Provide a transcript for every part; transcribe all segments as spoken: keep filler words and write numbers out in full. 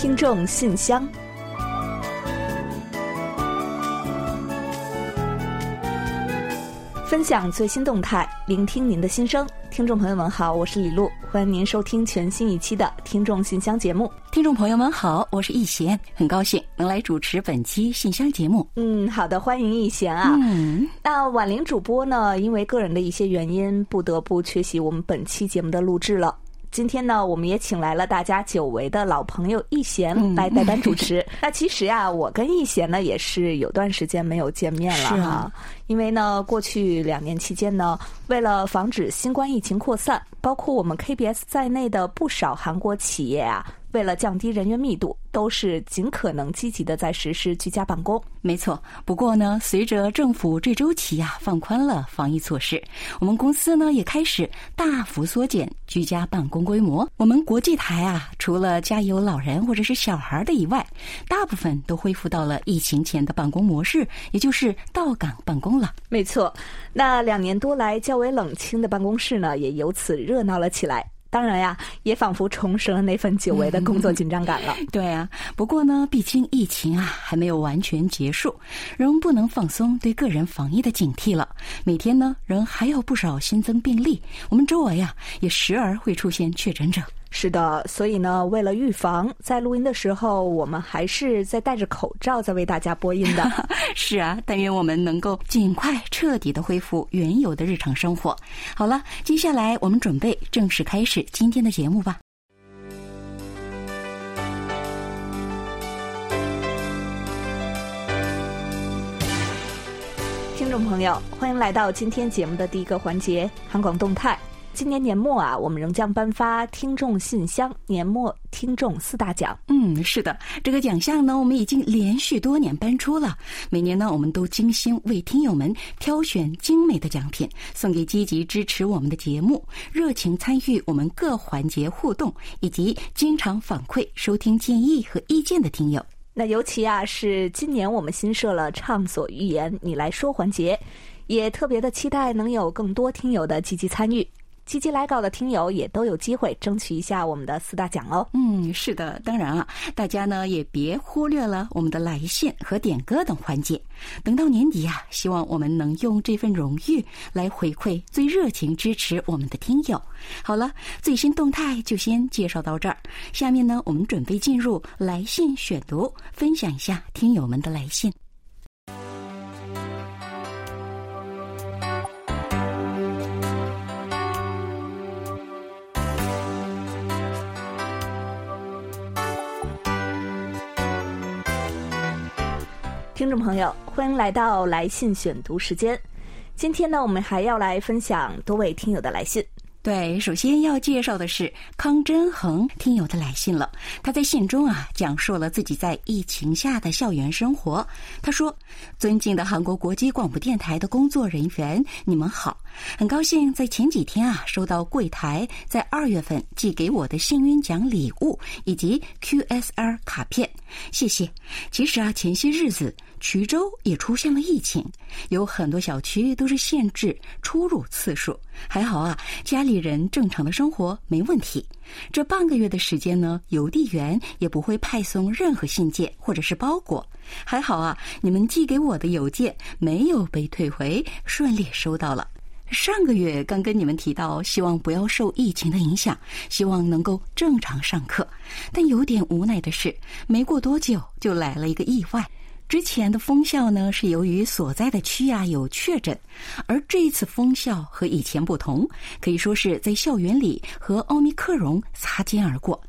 听众信箱。分享最新动态，聆听您的心声。听众朋友们好，我是李璐，欢迎您收听全新一期的听众信箱节目。听众朋友们好，我是易贤，很高兴能来主持本期信箱节目。嗯，好的，欢迎易贤啊。嗯，那婉玲主播呢，因为个人的一些原因，不得不缺席我们本期节目的录制了。今天呢，我们也请来了大家久违的老朋友易贤来代班主持。嗯、那其实啊，我跟易贤呢也是有段时间没有见面了哈、啊，因为呢，过去两年期间呢，为了防止新冠疫情扩散，包括我们 K B S 在内的不少韩国企业啊，为了降低人员密度，都是尽可能积极的在实施居家办公。没错，不过呢，随着政府这周起呀、啊、放宽了防疫措施，我们公司呢也开始大幅缩减居家办公规模。我们国际台啊，除了家有老人或者是小孩的以外，大部分都恢复到了疫情前的办公模式，也就是到岗办公了。没错，那两年多来较为冷清的办公室呢，也由此热闹了起来。当然呀，也仿佛重拾了那份久违的工作紧张感了。嗯、对啊，不过呢，毕竟疫情啊还没有完全结束，仍不能放松对个人防疫的警惕了。每天呢，仍还有不少新增病例，我们周围呀、啊、也时而会出现确诊者。是的，所以呢，为了预防，在录音的时候，我们还是在戴着口罩在为大家播音的。是啊，但愿我们能够尽快彻底的恢复原有的日常生活。好了，接下来我们准备正式开始今天的节目吧。听众朋友，欢迎来到今天节目的第一个环节——韩广动态。今年年末啊，我们仍将颁发听众信箱年末听众四大奖。嗯，是的，这个奖项呢，我们已经连续多年颁出了。每年呢，我们都精心为听友们挑选精美的奖品，送给积极支持我们的节目、热情参与我们各环节互动以及经常反馈收听建议和意见的听友。那尤其啊，是今年我们新设了畅所欲言你来说环节，也特别的期待能有更多听友的积极参与。积极来稿的听友也都有机会争取一下我们的四大奖哦。嗯，是的，当然啊，大家呢也别忽略了我们的来信和点歌等环节。等到年底啊，希望我们能用这份荣誉来回馈最热情支持我们的听友。好了，最新动态就先介绍到这儿。下面呢，我们准备进入来信选读，分享一下听友们的来信。听众朋友，欢迎来到来信选读时间。今天呢，我们还要来分享多位听友的来信。对，首先要介绍的是康真恒听友的来信了。他在信中啊，讲述了自己在疫情下的校园生活。他说：尊敬的韩国国际广播电台的工作人员，你们好。很高兴在前几天啊，收到柜台在二月份寄给我的幸运奖礼物以及 Q S R 卡片，谢谢。其实啊，前些日子衢州也出现了疫情，有很多小区都是限制出入次数。还好啊，家里人正常的生活没问题。这半个月的时间呢，邮递员也不会派送任何信件或者是包裹。还好啊，你们寄给我的邮件没有被退回，顺利收到了。上个月刚跟你们提到，希望不要受疫情的影响，希望能够正常上课。但有点无奈的是，没过多久就来了一个意外。之前的封校呢，是由于所在的区啊有确诊，而这一次封校和以前不同，可以说是在校园里和奥密克戎擦肩而过。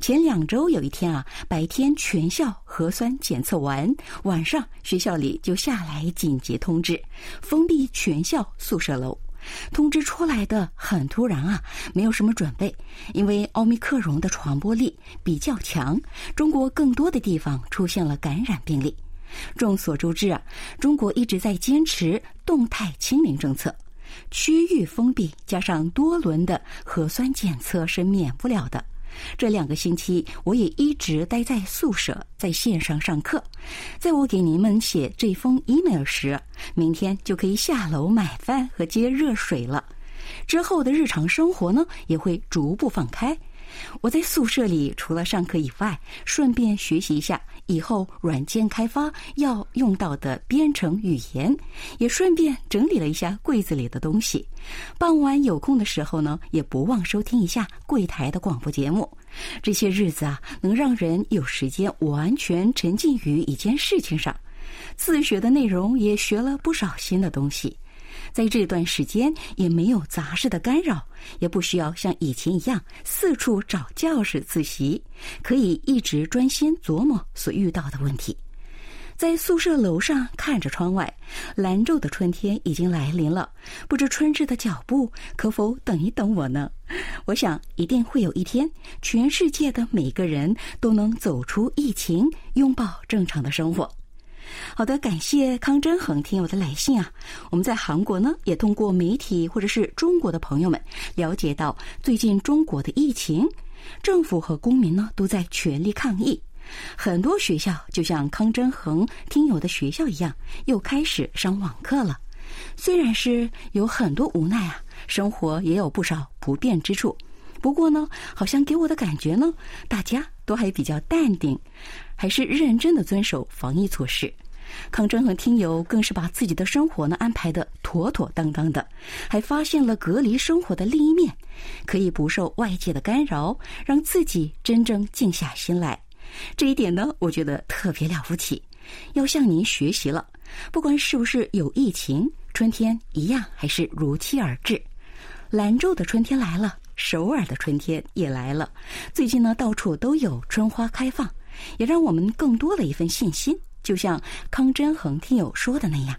前两周有一天啊，白天全校核酸检测完，晚上学校里就下来紧急通知，封闭全校宿舍楼。通知出来的很突然啊，没有什么准备，因为奥密克戎的传播力比较强，中国更多的地方出现了感染病例。众所周知啊，中国一直在坚持动态清零政策，区域封闭加上多轮的核酸检测是免不了的。这两个星期我也一直待在宿舍，在线上上课。在我给你们写这封 email 时，明天就可以下楼买饭和接热水了。之后的日常生活呢，也会逐步放开。我在宿舍里除了上课以外，顺便学习一下以后软件开发要用到的编程语言，也顺便整理了一下柜子里的东西。傍晚有空的时候呢，也不忘收听一下柜台的广播节目。这些日子啊，能让人有时间完全沉浸于一件事情上。自学的内容也学了不少新的东西，在这段时间也没有杂事的干扰，也不需要像以前一样四处找教室自习，可以一直专心琢磨所遇到的问题。在宿舍楼上看着窗外，兰州的春天已经来临了，不知春日的脚步可否等一等我呢？我想一定会有一天，全世界的每个人都能走出疫情，拥抱正常的生活。好的，感谢康真恒听友的来信啊。我们在韩国呢，也通过媒体或者是中国的朋友们了解到，最近中国的疫情，政府和公民呢都在全力抗疫。很多学校就像康真恒听友的学校一样，又开始上网课了。虽然是有很多无奈啊，生活也有不少不便之处。不过呢，好像给我的感觉呢，大家都还比较淡定，还是认真的遵守防疫措施。康真恒听友更是把自己的生活呢安排得妥妥当当的，还发现了隔离生活的另一面，可以不受外界的干扰，让自己真正静下心来。这一点呢，我觉得特别了不起，要向您学习了。不管是不是有疫情，春天一样还是如期而至。兰州的春天来了，首尔的春天也来了，最近呢，到处都有春花开放，也让我们更多了一份信心。就像康真恒听友说的那样，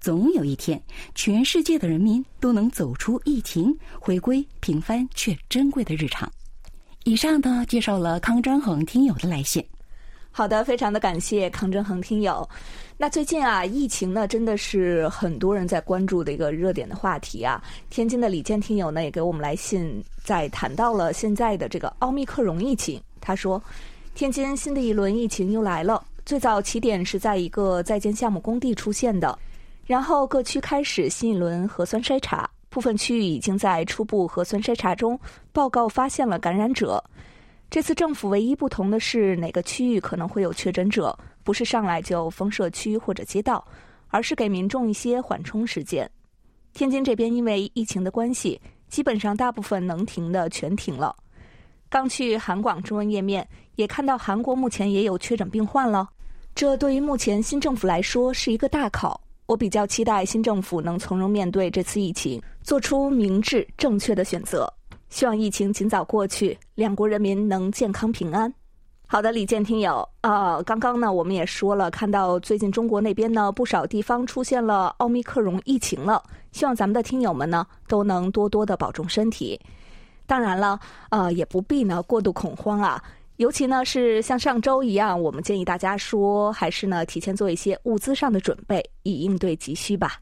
总有一天，全世界的人民都能走出疫情，回归平凡却珍贵的日常。以上呢，介绍了康真恒听友的来信。好的，非常的感谢康真恒听友。那最近啊，疫情呢真的是很多人在关注的一个热点的话题啊。天津的李健听友呢也给我们来信，在谈到了现在的这个奥密克戎疫情。他说，天津新的一轮疫情又来了，最早起点是在一个在建项目工地出现的，然后各区开始新一轮核酸筛查，部分区域已经在初步核酸筛查中报告发现了感染者。这次政府唯一不同的是，哪个区域可能会有确诊者，不是上来就封社区或者街道，而是给民众一些缓冲时间。天津这边因为疫情的关系，基本上大部分能停的全停了。刚去韩广中文页面，也看到韩国目前也有确诊病患了。这对于目前新政府来说是一个大考，我比较期待新政府能从容面对这次疫情，做出明智正确的选择。希望疫情尽早过去，两国人民能健康平安。好的，李健听友，呃，刚刚呢我们也说了，看到最近中国那边呢不少地方出现了奥密克戎疫情了，希望咱们的听友们呢都能多多的保重身体。当然了，呃，也不必呢过度恐慌啊，尤其呢是像上周一样，我们建议大家说，还是呢提前做一些物资上的准备，以应对急需吧。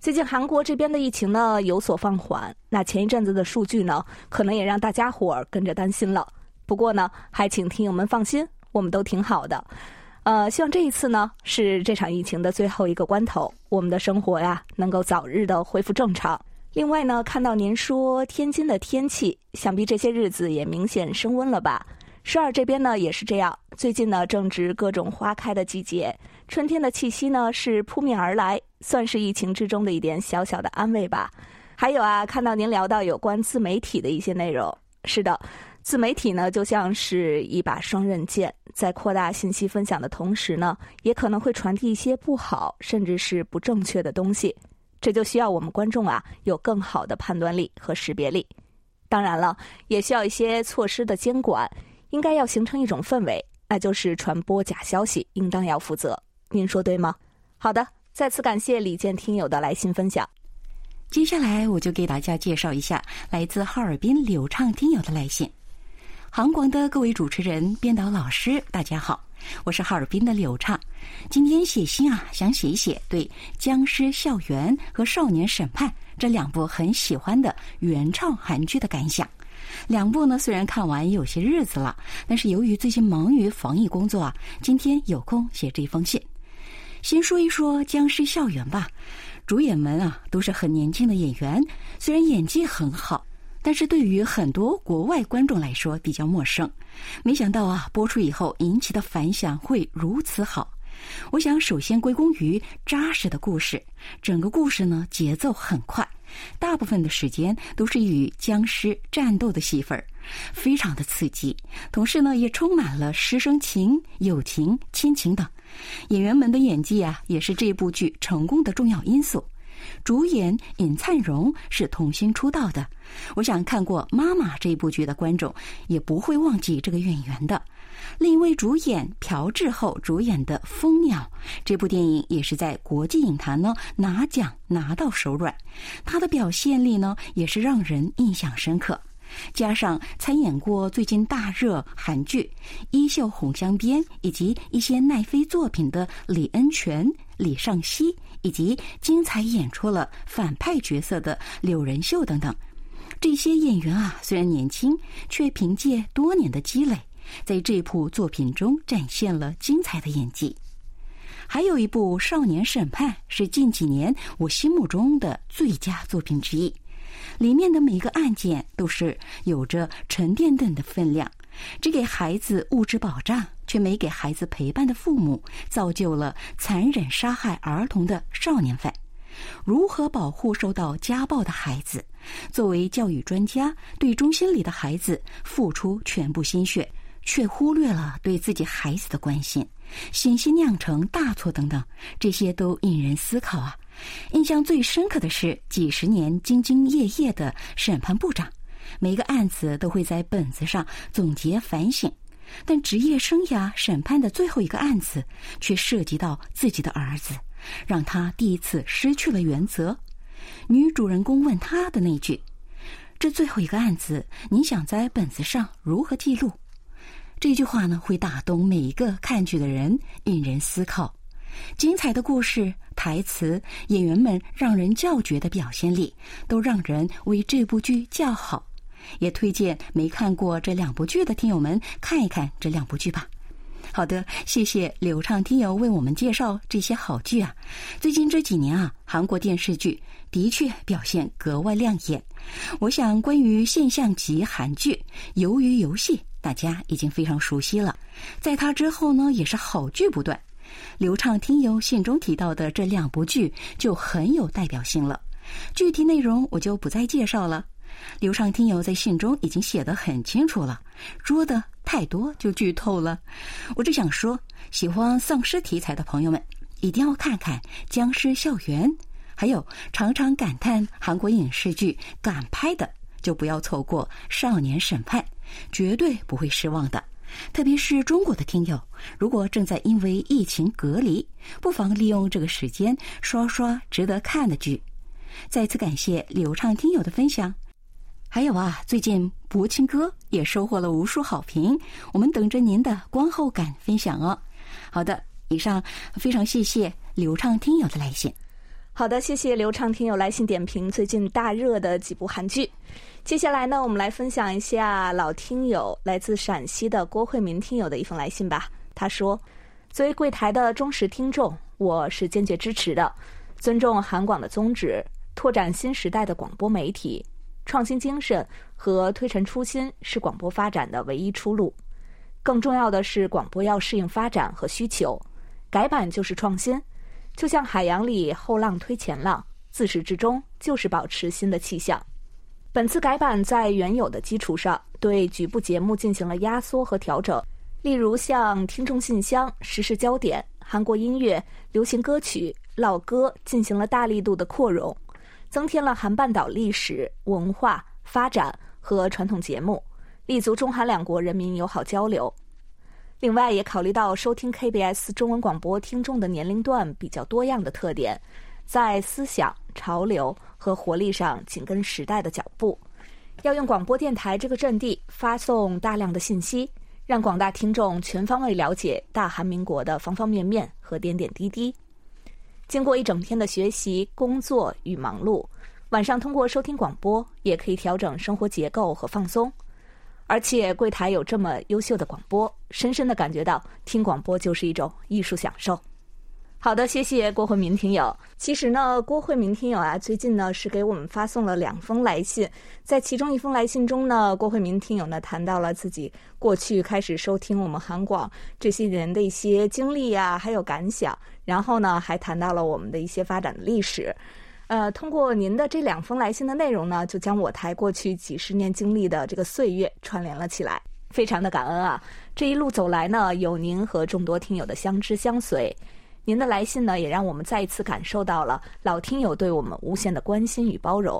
最近韩国这边的疫情呢有所放缓，那前一阵子的数据呢可能也让大家伙儿跟着担心了。不过呢，还请听友们放心，我们都挺好的。呃，希望这一次呢是这场疫情的最后一个关头，我们的生活呀能够早日的恢复正常。另外呢，看到您说天津的天气，想必这些日子也明显升温了吧？首尔这边呢也是这样，最近呢正值各种花开的季节，春天的气息呢是扑面而来，算是疫情之中的一点小小的安慰吧。还有啊，看到您聊到有关自媒体的一些内容，是的，自媒体呢就像是一把双刃剑，在扩大信息分享的同时呢，也可能会传递一些不好甚至是不正确的东西，这就需要我们观众啊有更好的判断力和识别力。当然了，也需要一些措施的监管，应该要形成一种氛围，那就是传播假消息应当要负责，您说对吗？好的，再次感谢李健听友的来信分享。接下来我就给大家介绍一下来自哈尔滨柳畅听友的来信。韩广的各位主持人、编导、老师，大家好，我是哈尔滨的柳畅。今天写信啊，想写一写对僵尸校园和少年审判这两部很喜欢的原创韩剧的感想。两部呢虽然看完有些日子了，但是由于最近忙于防疫工作啊，今天有空写这封信。先说一说僵尸校园吧，主演们啊都是很年轻的演员，虽然演技很好，但是对于很多国外观众来说比较陌生。没想到啊，播出以后引起的反响会如此好。我想首先归功于扎实的故事，整个故事呢节奏很快，大部分的时间都是与僵尸战斗的戏份，非常的刺激，同时呢也充满了师生情、友情、亲情等。演员们的演技啊也是这部剧成功的重要因素。主演尹灿荣是童星出道的，我想看过《妈妈》这部剧的观众也不会忘记这个演员的。另一位主演朴智厚主演的《蜂鸟》这部电影也是在国际影坛呢拿奖拿到手软，他的表现力呢也是让人印象深刻。加上参演过最近大热韩剧《衣袖红镶边》以及一些奈飞作品的李恩泉、李尚熙，以及精彩演出了反派角色的柳仁秀等等，这些演员啊虽然年轻，却凭借多年的积累，在这部作品中展现了精彩的演技。还有一部《少年审判》是近几年我心目中的最佳作品之一，里面的每一个案件都是有着沉甸甸的分量，只给孩子物质保障，却没给孩子陪伴的父母，造就了残忍杀害儿童的少年犯。如何保护受到家暴的孩子？作为教育专家，对中心里的孩子付出全部心血，却忽略了对自己孩子的关心，险些酿成大错等等，这些都引人思考啊。印象最深刻的是几十年兢兢业业的审判部长，每个案子都会在本子上总结反省，但职业生涯审判的最后一个案子却涉及到自己的儿子，让他第一次失去了原则。女主人公问他的那句，这最后一个案子你想在本子上如何记录，这句话呢会打动每一个看剧的人，引人思考。精彩的故事、台词、演员们让人叫绝的表现力，都让人为这部剧叫好。也推荐没看过这两部剧的听友们看一看这两部剧吧。好的，谢谢流畅听友为我们介绍这些好剧啊。最近这几年啊，韩国电视剧的确表现格外亮眼。我想关于现象级韩剧《鱿鱼游戏》大家已经非常熟悉了，在它之后呢也是好剧不断。流畅听友信中提到的这两部剧就很有代表性了，具体内容我就不再介绍了，流畅听友在信中已经写得很清楚了，说的太多就剧透了。我只想说，喜欢丧尸题材的朋友们一定要看看《僵尸校园》，还有常常感叹韩国影视剧敢拍的就不要错过《少年审判》，绝对不会失望的。特别是中国的听友，如果正在因为疫情隔离，不妨利用这个时间刷刷值得看的剧。再次感谢流畅听友的分享。还有啊，最近薄情歌也收获了无数好评，我们等着您的观后感分享哦。好的，以上非常谢谢流畅听友的来信。好的，谢谢流畅听友来信点评最近大热的几部韩剧。接下来呢，我们来分享一下老听友来自陕西的郭慧民听友的一封来信吧。他说，作为柜台的忠实听众，我是坚决支持的，尊重韩广的宗旨，拓展新时代的广播媒体，创新精神和推陈出新是广播发展的唯一出路。更重要的是，广播要适应发展和需求，改版就是创新，就像海洋里后浪推前浪，自始至终就是保持新的气象。本次改版在原有的基础上，对局部节目进行了压缩和调整，例如像听众信箱、时事焦点、韩国音乐、流行歌曲、老歌进行了大力度的扩容，增添了韩半岛历史、文化发展和传统节目，立足中韩两国人民友好交流。另外也考虑到收听 K B S 中文广播听众的年龄段比较多样的特点，在思想、潮流和活力上紧跟时代的脚步，要用广播电台这个阵地发送大量的信息，让广大听众全方位了解大韩民国的方方面面和点点滴滴。经过一整天的学习、工作与忙碌，晚上通过收听广播也可以调整生活结构和放松。而且柜台有这么优秀的广播，深深地感觉到听广播就是一种艺术享受。好的，谢谢郭慧民听友。其实呢，郭慧民听友啊，最近呢是给我们发送了两封来信，在其中一封来信中呢，郭慧民听友呢谈到了自己过去开始收听我们韩广这些年的一些经历啊，还有感想，然后呢还谈到了我们的一些发展的历史。呃，通过您的这两封来信的内容呢，就将我台过去几十年经历的这个岁月串联了起来。非常的感恩啊，这一路走来呢，有您和众多听友的相知相随。您的来信呢，也让我们再一次感受到了老听友对我们无限的关心与包容。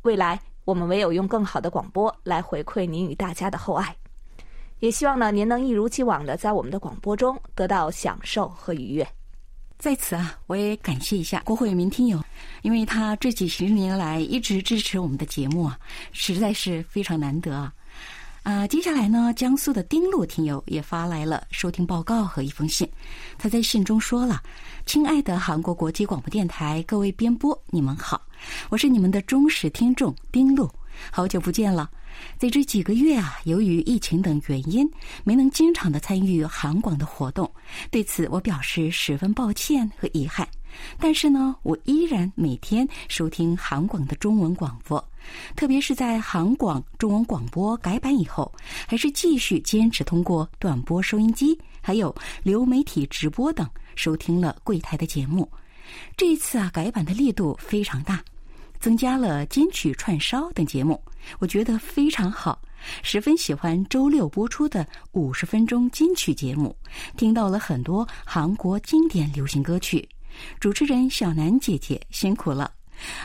未来，我们唯有用更好的广播来回馈您与大家的厚爱。也希望呢，您能一如既往的在我们的广播中得到享受和愉悦。在此啊，我也感谢一下郭慧民听友，因为他这几十年来一直支持我们的节目啊，实在是非常难得啊。啊、呃，接下来呢，江苏的丁路听友也发来了收听报告和一封信。他在信中说了：“亲爱的韩国国际广播电台各位编播，你们好，我是你们的忠实听众丁路，好久不见了。在这几个月啊，由于疫情等原因，没能经常的参与韩广的活动，对此我表示十分抱歉和遗憾。”但是呢，我依然每天收听韩广的中文广播，特别是在韩广中文广播改版以后，还是继续坚持通过短波收音机还有流媒体直播等收听了柜台的节目。这一次啊，改版的力度非常大，增加了金曲串烧等节目，我觉得非常好，十分喜欢周六播出的五十分钟金曲节目，听到了很多韩国经典流行歌曲。主持人小南姐姐辛苦了。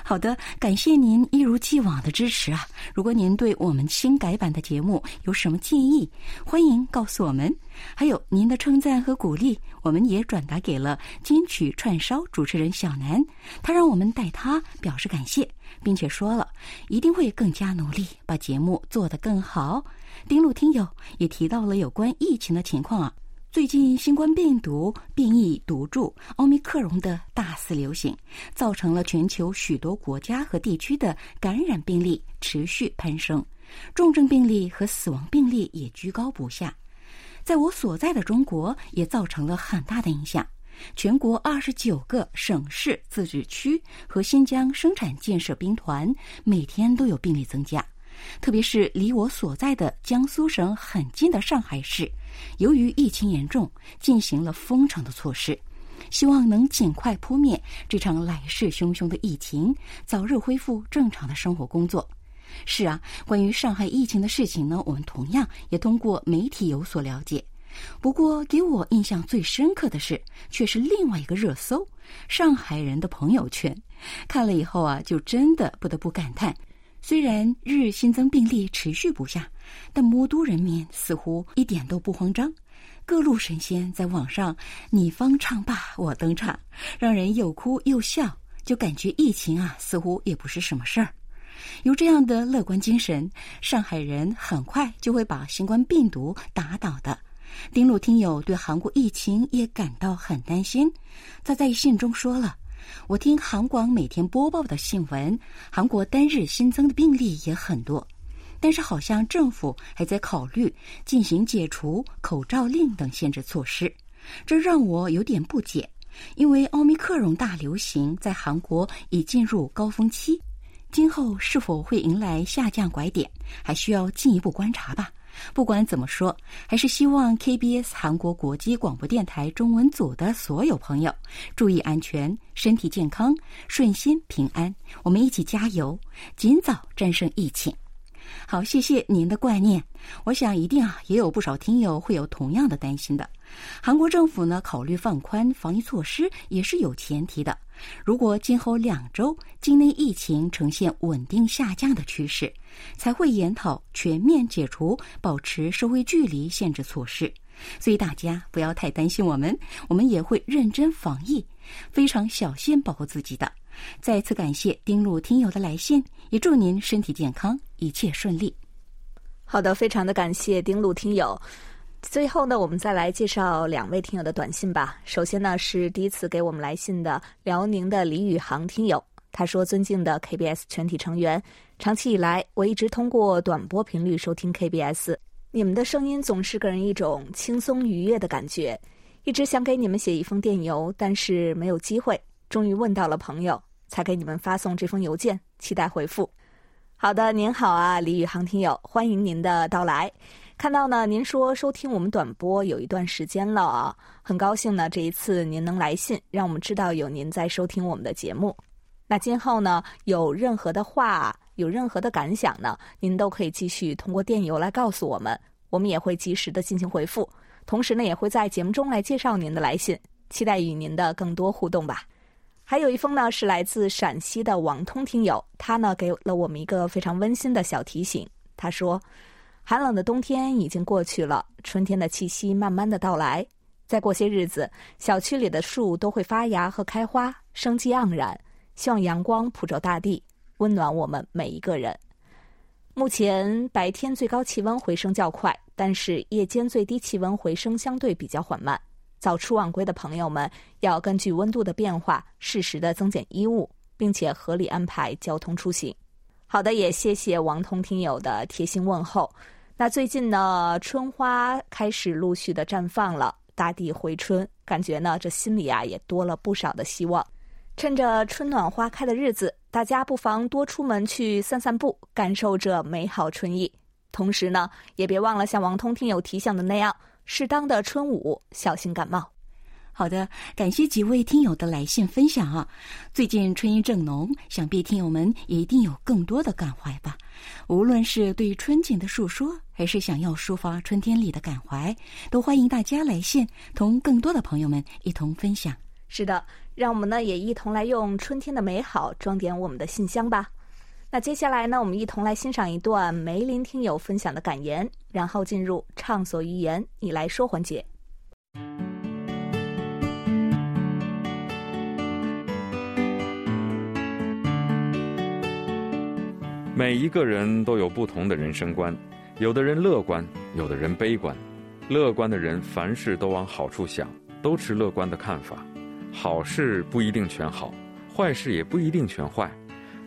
好的，感谢您一如既往的支持啊！如果您对我们新改版的节目有什么建议，欢迎告诉我们。还有您的称赞和鼓励，我们也转达给了金曲串烧主持人小南，他让我们代他表示感谢，并且说了一定会更加努力把节目做得更好。丁路听友也提到了有关疫情的情况啊，最近新冠病毒变异毒株奥密克戎的大肆流行，造成了全球许多国家和地区的感染病例持续攀升，重症病例和死亡病例也居高不下。在我所在的中国也造成了很大的影响，全国二十九个省市自治区和新疆生产建设兵团每天都有病例增加，特别是离我所在的江苏省很近的上海市，由于疫情严重，进行了封城的措施，希望能尽快扑灭这场来势汹汹的疫情，早日恢复正常的生活工作。是啊，关于上海疫情的事情呢，我们同样也通过媒体有所了解。不过给我印象最深刻的是，却是另外一个热搜——上海人的朋友圈。看了以后啊，就真的不得不感叹。虽然日新增病例持续不下，但魔都人民似乎一点都不慌张，各路神仙在网上你方唱罢我登场，让人又哭又笑，就感觉疫情啊似乎也不是什么事儿。有这样的乐观精神，上海人很快就会把新冠病毒打倒的。丁路听友对韩国疫情也感到很担心，他在信中说了：我听韩广每天播报的新闻，韩国单日新增的病例也很多，但是好像政府还在考虑进行解除口罩令等限制措施，这让我有点不解，因为奥密克戎大流行在韩国已进入高峰期，今后是否会迎来下降拐点，还需要进一步观察吧。不管怎么说，还是希望 K B S 韩国国际广播电台中文组的所有朋友注意安全，身体健康，顺心平安，我们一起加油，尽早战胜疫情。好，谢谢您的观念，我想一定啊也有不少听友会有同样的担心的。韩国政府呢考虑放宽防疫措施也是有前提的，如果今后两周境内疫情呈现稳定下降的趋势，才会研讨全面解除保持社会距离限制措施。所以大家不要太担心我们，我们也会认真防疫，非常小心保护自己的。再次感谢丁路听友的来信，也祝您身体健康，一切顺利。好的，非常的感谢丁路听友。最后呢，我们再来介绍两位听友的短信吧。首先呢，是第一次给我们来信的辽宁的李宇航听友，他说：尊敬的 K B S 全体成员，长期以来我一直通过短波频率收听 K B S， 你们的声音总是给人一种轻松愉悦的感觉，一直想给你们写一封电邮，但是没有机会，终于问到了朋友，才给你们发送这封邮件，期待回复。好的，您好啊，李宇航听友，欢迎您的到来。看到呢，您说收听我们短播有一段时间了啊，很高兴呢，这一次您能来信，让我们知道有您在收听我们的节目。那今后呢，有任何的话，有任何的感想呢，您都可以继续通过电邮来告诉我们，我们也会及时的进行回复。同时呢，也会在节目中来介绍您的来信，期待与您的更多互动吧。还有一封呢，是来自陕西的王通听友，他呢给了我们一个非常温馨的小提醒。他说，寒冷的冬天已经过去了，春天的气息慢慢的到来。再过些日子，小区里的树都会发芽和开花，生机盎然。希望阳光普照大地，温暖我们每一个人。目前白天最高气温回升较快，但是夜间最低气温回升相对比较缓慢。早出晚归的朋友们要根据温度的变化适时的增减衣物，并且合理安排交通出行。好的，也谢谢王通听友的贴心问候。那最近呢，春花开始陆续的绽放了，大地回春，感觉呢这心里啊也多了不少的希望。趁着春暖花开的日子，大家不妨多出门去散散步，感受这美好春意。同时呢，也别忘了像王通听友提醒的那样，适当的春捂，小心感冒。好的，感谢几位听友的来信分享啊！最近春意正浓，想必听友们也一定有更多的感怀吧。无论是对春景的述说，还是想要抒发春天里的感怀，都欢迎大家来信，同更多的朋友们一同分享。是的，让我们呢也一同来用春天的美好装点我们的信箱吧。那接下来呢，我们一同来欣赏一段梅林听友分享的感言，然后进入畅所欲言你来说环节。每一个人都有不同的人生观，有的人乐观，有的人悲观。乐观的人凡事都往好处想，都持乐观的看法，好事不一定全好，坏事也不一定全坏，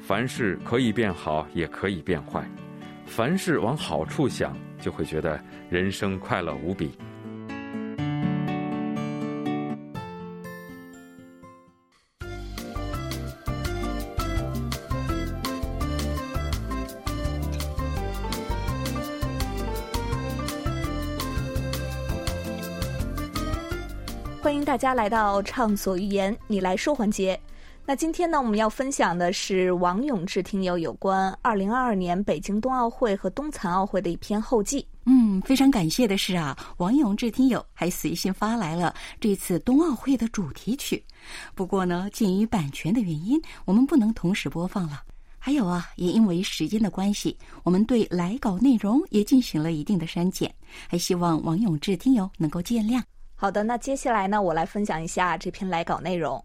凡事可以变好，也可以变坏。凡事往好处想，就会觉得人生快乐无比。欢迎大家来到畅所欲言你来说环节。那今天呢，我们要分享的是王永志听友有关二零二二年北京冬奥会和冬残奥会的一篇后记。嗯，非常感谢的是啊，王永志听友还随信发来了这次冬奥会的主题曲。不过呢，鉴于版权的原因，我们不能同时播放了。还有啊，也因为时间的关系，我们对来稿内容也进行了一定的删减，还希望王永志听友能够见谅。好的，那接下来呢，我来分享一下这篇来稿内容。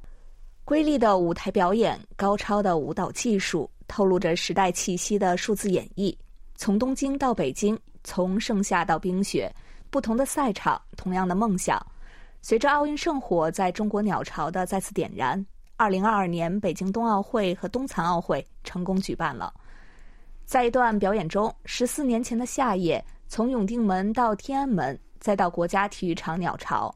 瑰丽的舞台表演，高超的舞蹈技术，透露着时代气息的数字演绎，从东京到北京，从盛夏到冰雪，不同的赛场，同样的梦想。随着奥运圣火在中国鸟巢的再次点燃，二零二二年北京冬奥会和冬残奥会成功举办了。在一段表演中，十四年前的夏夜，从永定门到天安门，再到国家体育场鸟巢，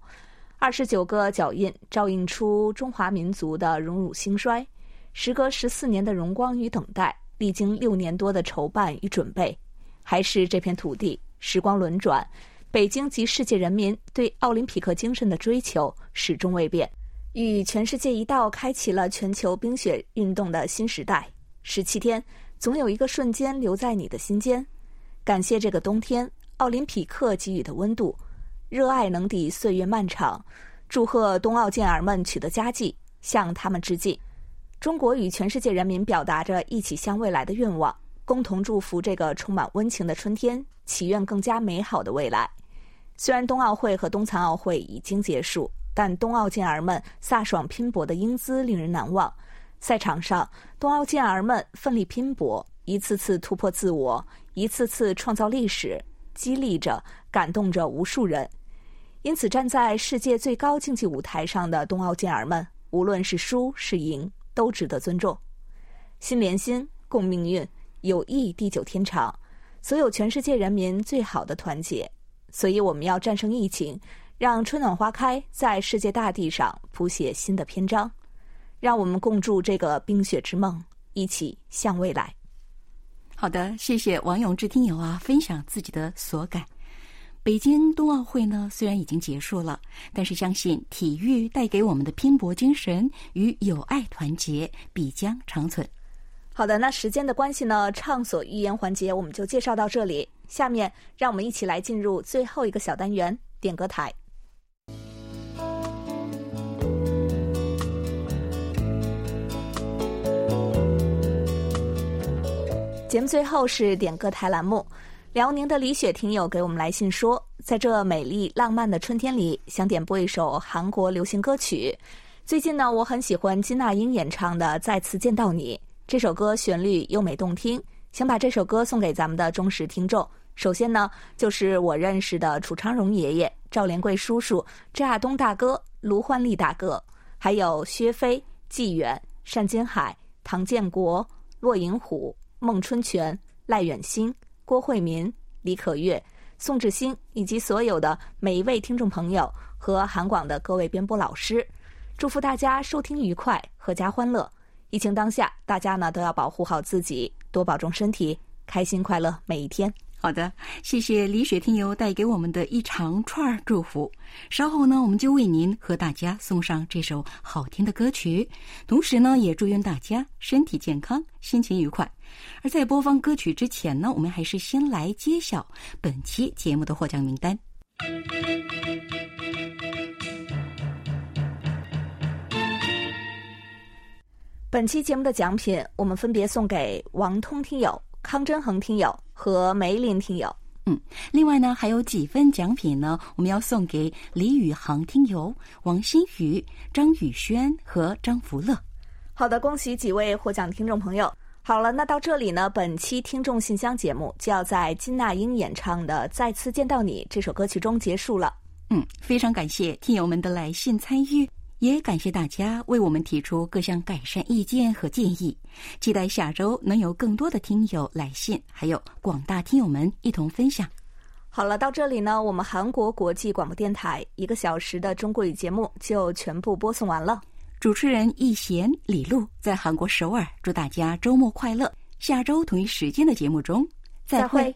二十九个脚印照映出中华民族的荣辱兴衰。时隔十四年的荣光与等待，历经六年多的筹办与准备，还是这片土地，时光轮转，北京及世界人民对奥林匹克精神的追求始终未变，与全世界一道开启了全球冰雪运动的新时代。十七天，总有一个瞬间留在你的心间。感谢这个冬天，奥林匹克给予的温度。热爱能抵岁月漫长，祝贺冬奥健儿们取得佳绩，向他们致敬。中国与全世界人民表达着一起向未来的愿望，共同祝福这个充满温情的春天，祈愿更加美好的未来。虽然冬奥会和冬残奥会已经结束，但冬奥健儿们飒爽拼搏的英姿令人难忘。赛场上，冬奥健儿们奋力拼搏，一次次突破自我，一次次创造历史，激励着、感动着无数人。因此，站在世界最高竞技舞台上的冬奥健儿们，无论是输是赢，都值得尊重。心连心，共命运，友谊地久天长，所有全世界人民最好的团结。所以，我们要战胜疫情，让春暖花开在世界大地上谱写新的篇章。让我们共筑这个冰雪之梦，一起向未来。好的，谢谢王永志听友啊分享自己的所感。北京冬奥会呢虽然已经结束了，但是相信体育带给我们的拼搏精神与友爱团结必将长存。好的，那时间的关系呢，畅所欲言环节我们就介绍到这里。下面让我们一起来进入最后一个小单元，点歌台。节目最后是点歌台栏目，辽宁的李雪听友给我们来信说，在这美丽浪漫的春天里，想点播一首韩国流行歌曲。最近呢，我很喜欢金娜英演唱的《再次见到你》，这首歌旋律优美动听，想把这首歌送给咱们的忠实听众。首先呢，就是我认识的楚昌荣爷爷、赵连贵叔叔、赵亚东大哥、卢焕丽大哥，还有薛飞、纪远、单金海、唐建国、骆银虎、孟春泉、赖远兴、郭慧民、李可月、宋志兴，以及所有的每一位听众朋友和韩广的各位编播老师，祝福大家收听愉快，阖家欢乐。疫情当下，大家呢都要保护好自己，多保重身体，开心快乐每一天。好的，谢谢李雪听友带给我们的一长串祝福。稍后呢，我们就为您和大家送上这首好听的歌曲，同时呢，也祝愿大家身体健康，心情愉快。而在播放歌曲之前呢，我们还是先来揭晓本期节目的获奖名单。本期节目的奖品，我们分别送给王通听友、康真恒听友和梅林听友。嗯，另外呢，还有几份奖品呢，我们要送给李宇航听友、王新宇、张宇轩和张福乐。好的，恭喜几位获奖听众朋友。好了，那到这里呢，本期听众信箱节目就要在金娜英演唱的《再次见到你》这首歌曲中结束了。嗯，非常感谢听友们的来信参与。也感谢大家为我们提出各项改善意见和建议，期待下周能有更多的听友来信，还有广大听友们一同分享。好了，到这里呢，我们韩国国际广播电台一个小时的中国语节目就全部播送完了。主持人易贤、李璐在韩国首尔，祝大家周末快乐，下周同一时间的节目中再会。